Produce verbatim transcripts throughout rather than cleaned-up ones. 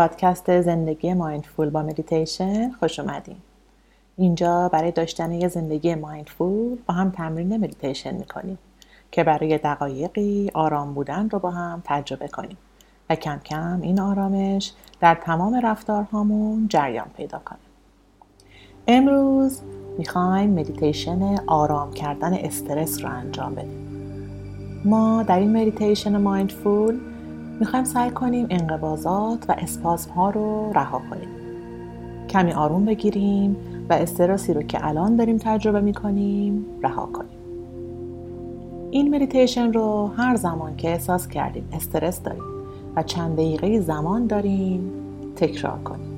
پادکست زندگی مایندفول با مدیتیشن خوش اومدین. اینجا برای داشتن یه زندگی مایندفول با هم تمرین مدیتیشن میکنیم که برای دقایقی آرام بودن رو با هم تجربه کنیم و کم کم این آرامش در تمام رفتارهامون جریان پیدا کنه. امروز میخوایم مدیتیشن آرام کردن استرس رو انجام بدیم. ما در این مدیتیشن مایندفول میخوایم سعی کنیم انقباضات و اسپاسم ها رو رها کنیم. کمی آروم بگیریم و استرسی رو که الان داریم تجربه میکنیم رها کنیم. این مدیتیشن رو هر زمان که احساس کردیم استرس داریم و چند دقیقه زمان داریم تکرار کنیم.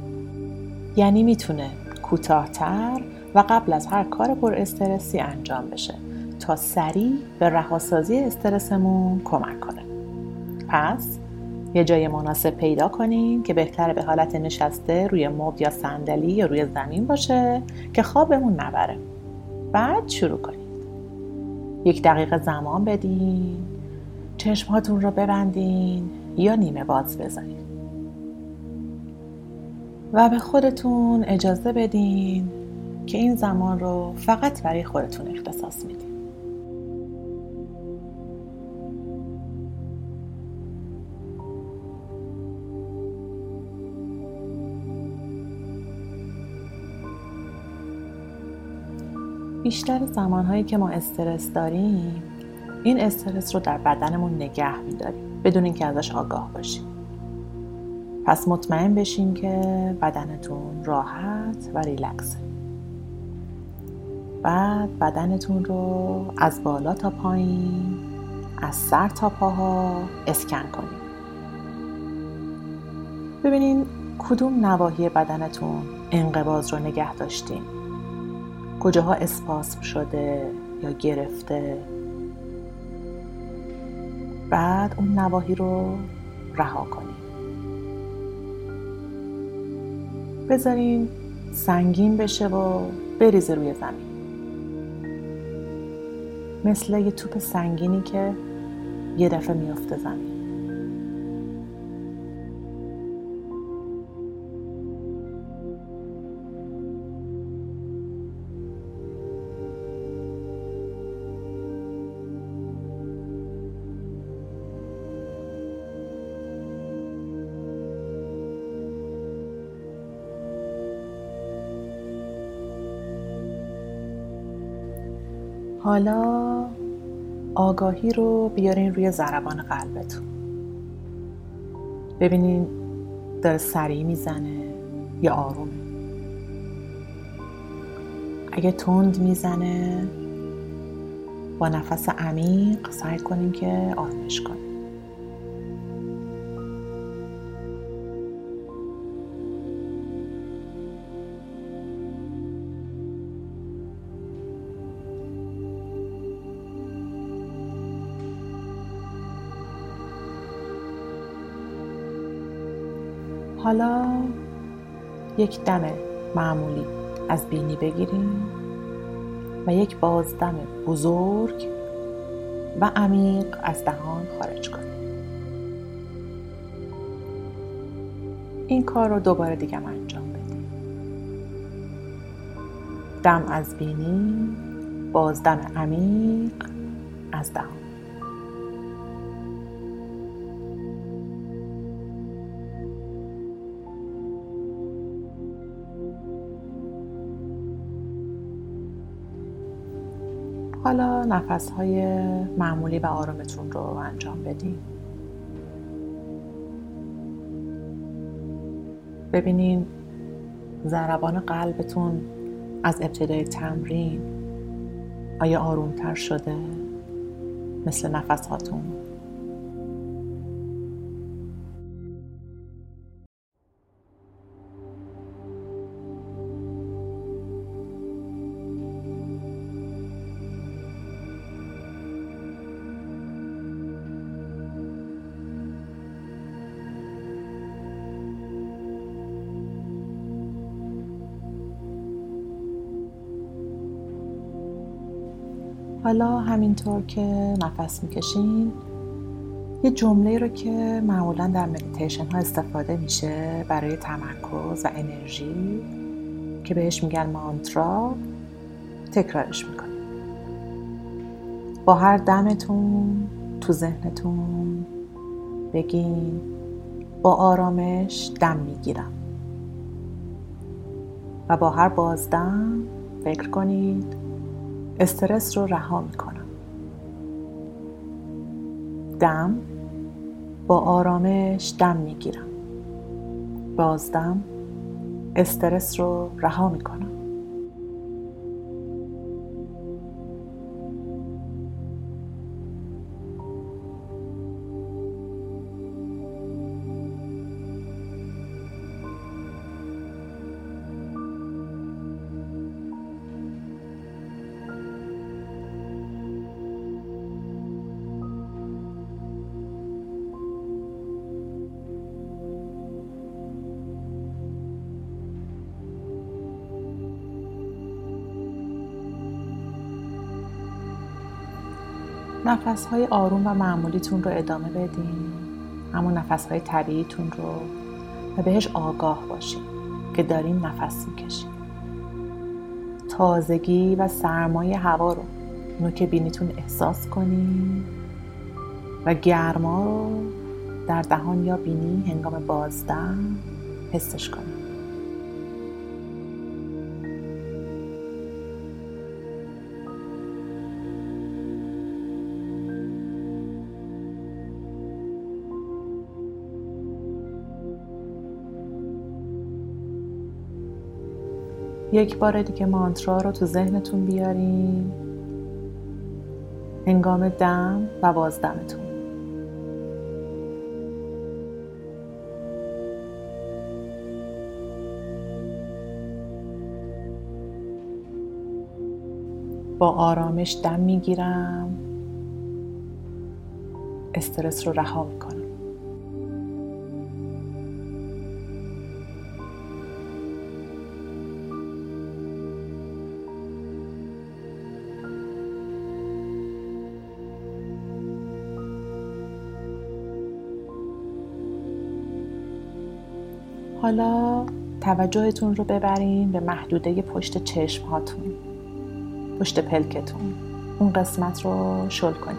یعنی میتونه کوتاه‌تر و قبل از هر کار پر استرسی انجام بشه تا سریع به رهاسازی استرسمون کمک کنه. پس یه جای مناسب پیدا کنیم که بهتره به حالت نشسته روی مبل یا صندلی یا روی زمین باشه که خوابمون نبره. بعد شروع کنید. یک دقیقه زمان بدین. چشماتون رو ببندین یا نیمه باز بزنید. و به خودتون اجازه بدین که این زمان رو فقط برای خودتون اختصاص میدین. بیشتر زمانهایی که ما استرس داریم این استرس رو در بدنمون نگه می‌داریم بدون اینکه ازش آگاه باشیم. پس مطمئن بشین که بدنتون راحت و ریلکسه. بعد بدنتون رو از بالا تا پایین، از سر تا پاها اسکن کنید. ببینین کدوم نواحی بدنتون انقباض رو نگه داشتین، کجاها اسپاسم شده یا گرفته. بعد اون نواحی رو رها کنیم. بذاریم سنگین بشه و بریزه روی زمین، مثل یه توپ سنگینی که یه دفعه میفته زمین. حالا آگاهی رو بیارین روی ضربان قلبتون. ببینین داره سریع میزنه یا آرومه. اگه تند میزنه با نفس عمیق سعی کنین که آرومش کنین. حالا یک دم معمولی از بینی بگیریم و یک بازدم بزرگ و عمیق از دهان خارج کنیم. این کار رو دوباره دیگه انجام بدیم. دم از بینی، بازدم عمیق از دهان. حالا نفس‌های معمولی و آرامتون رو انجام بدین. ببینین ضربان قلبتون از ابتدای تمرین آیا آرومتر شده، مثل نفساتون. حالا همینطور که نفس میکشین یه جمله رو که معمولا در مدیتیشن ها استفاده میشه برای تمرکز و انرژی که بهش میگن مانترا تکرارش میکنیم. با هر دمتون تو ذهنتون بگین با آرامش دم میگیرم و با هر بازدم فکر کنید استرس رو رها میکنم. دم با آرامش دم میگیرم. بازدم استرس رو رها میکنم. نفس‌های آروم و معمولیتون رو ادامه بدین، اما نفس‌های طبیعیتون رو و بهش آگاه باشین که دارین نفس می‌کشین. تازگی و سرمای هوا رو نوک بینیتون احساس کنین و گرما رو در دهان یا بینی هنگام بازدم حسش کنین. یک بار دیگه مانترا رو تو ذهنتون بیارین هنگام دم و بازدمتون. با آرامش دم میگیرم، استرس رو رها میکنم. حالا توجهتون رو ببرین به محدوده پشت چشم هاتون، پشت پلکتون. اون قسمت رو شل کنین.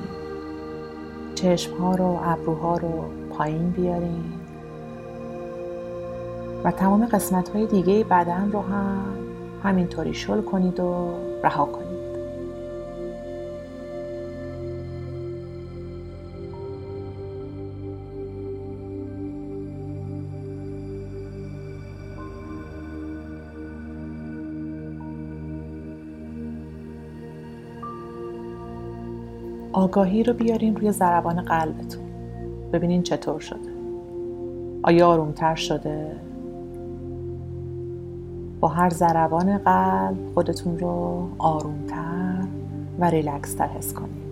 چشم ها رو، ابروها رو پایین بیارین و تمام قسمت های دیگه بدن رو هم همینطوری شل کنید و رها کنید. آگاهی رو بیارین روی ضربان قلبتون. ببینین چطور شده. آیا آرومتر شده؟ با هر ضربان قلب خودتون رو آرومتر و ریلکس‌تر حس کنید.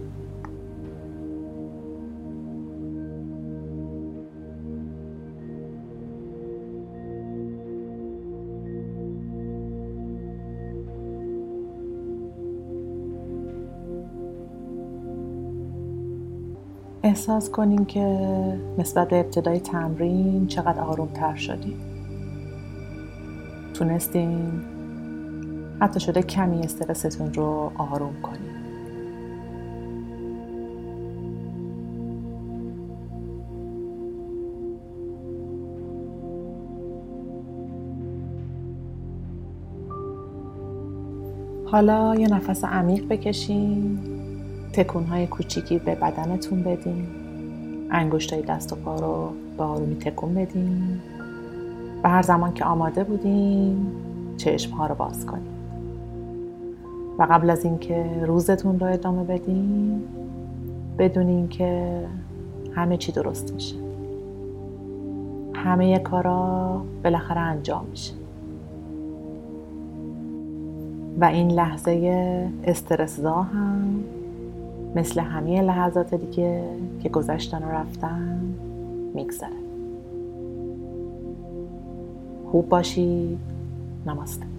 احساس کنین که نسبت به ابتدای تمرین چقدر آرومتر شدین. تونستین حتی شده کمی استرستون رو آروم کنین. حالا یه نفس عمیق بکشین. تکون‌های کوچیکی به بدنتون بدین. انگشتای دست و پا رو به آرومی تکون بدین. و هر زمان که آماده بودین، چشم‌ها رو باز کنید. و قبل از اینکه روزتون رو ادامه بدین، بدونین که همه چی درست میشه. همه کارا بالاخره انجام میشه. و این لحظه استرس‌زا هم مثل همه لحظات دیگه که گذشتن و رفتن میگذره. خوب باشید. نماسته.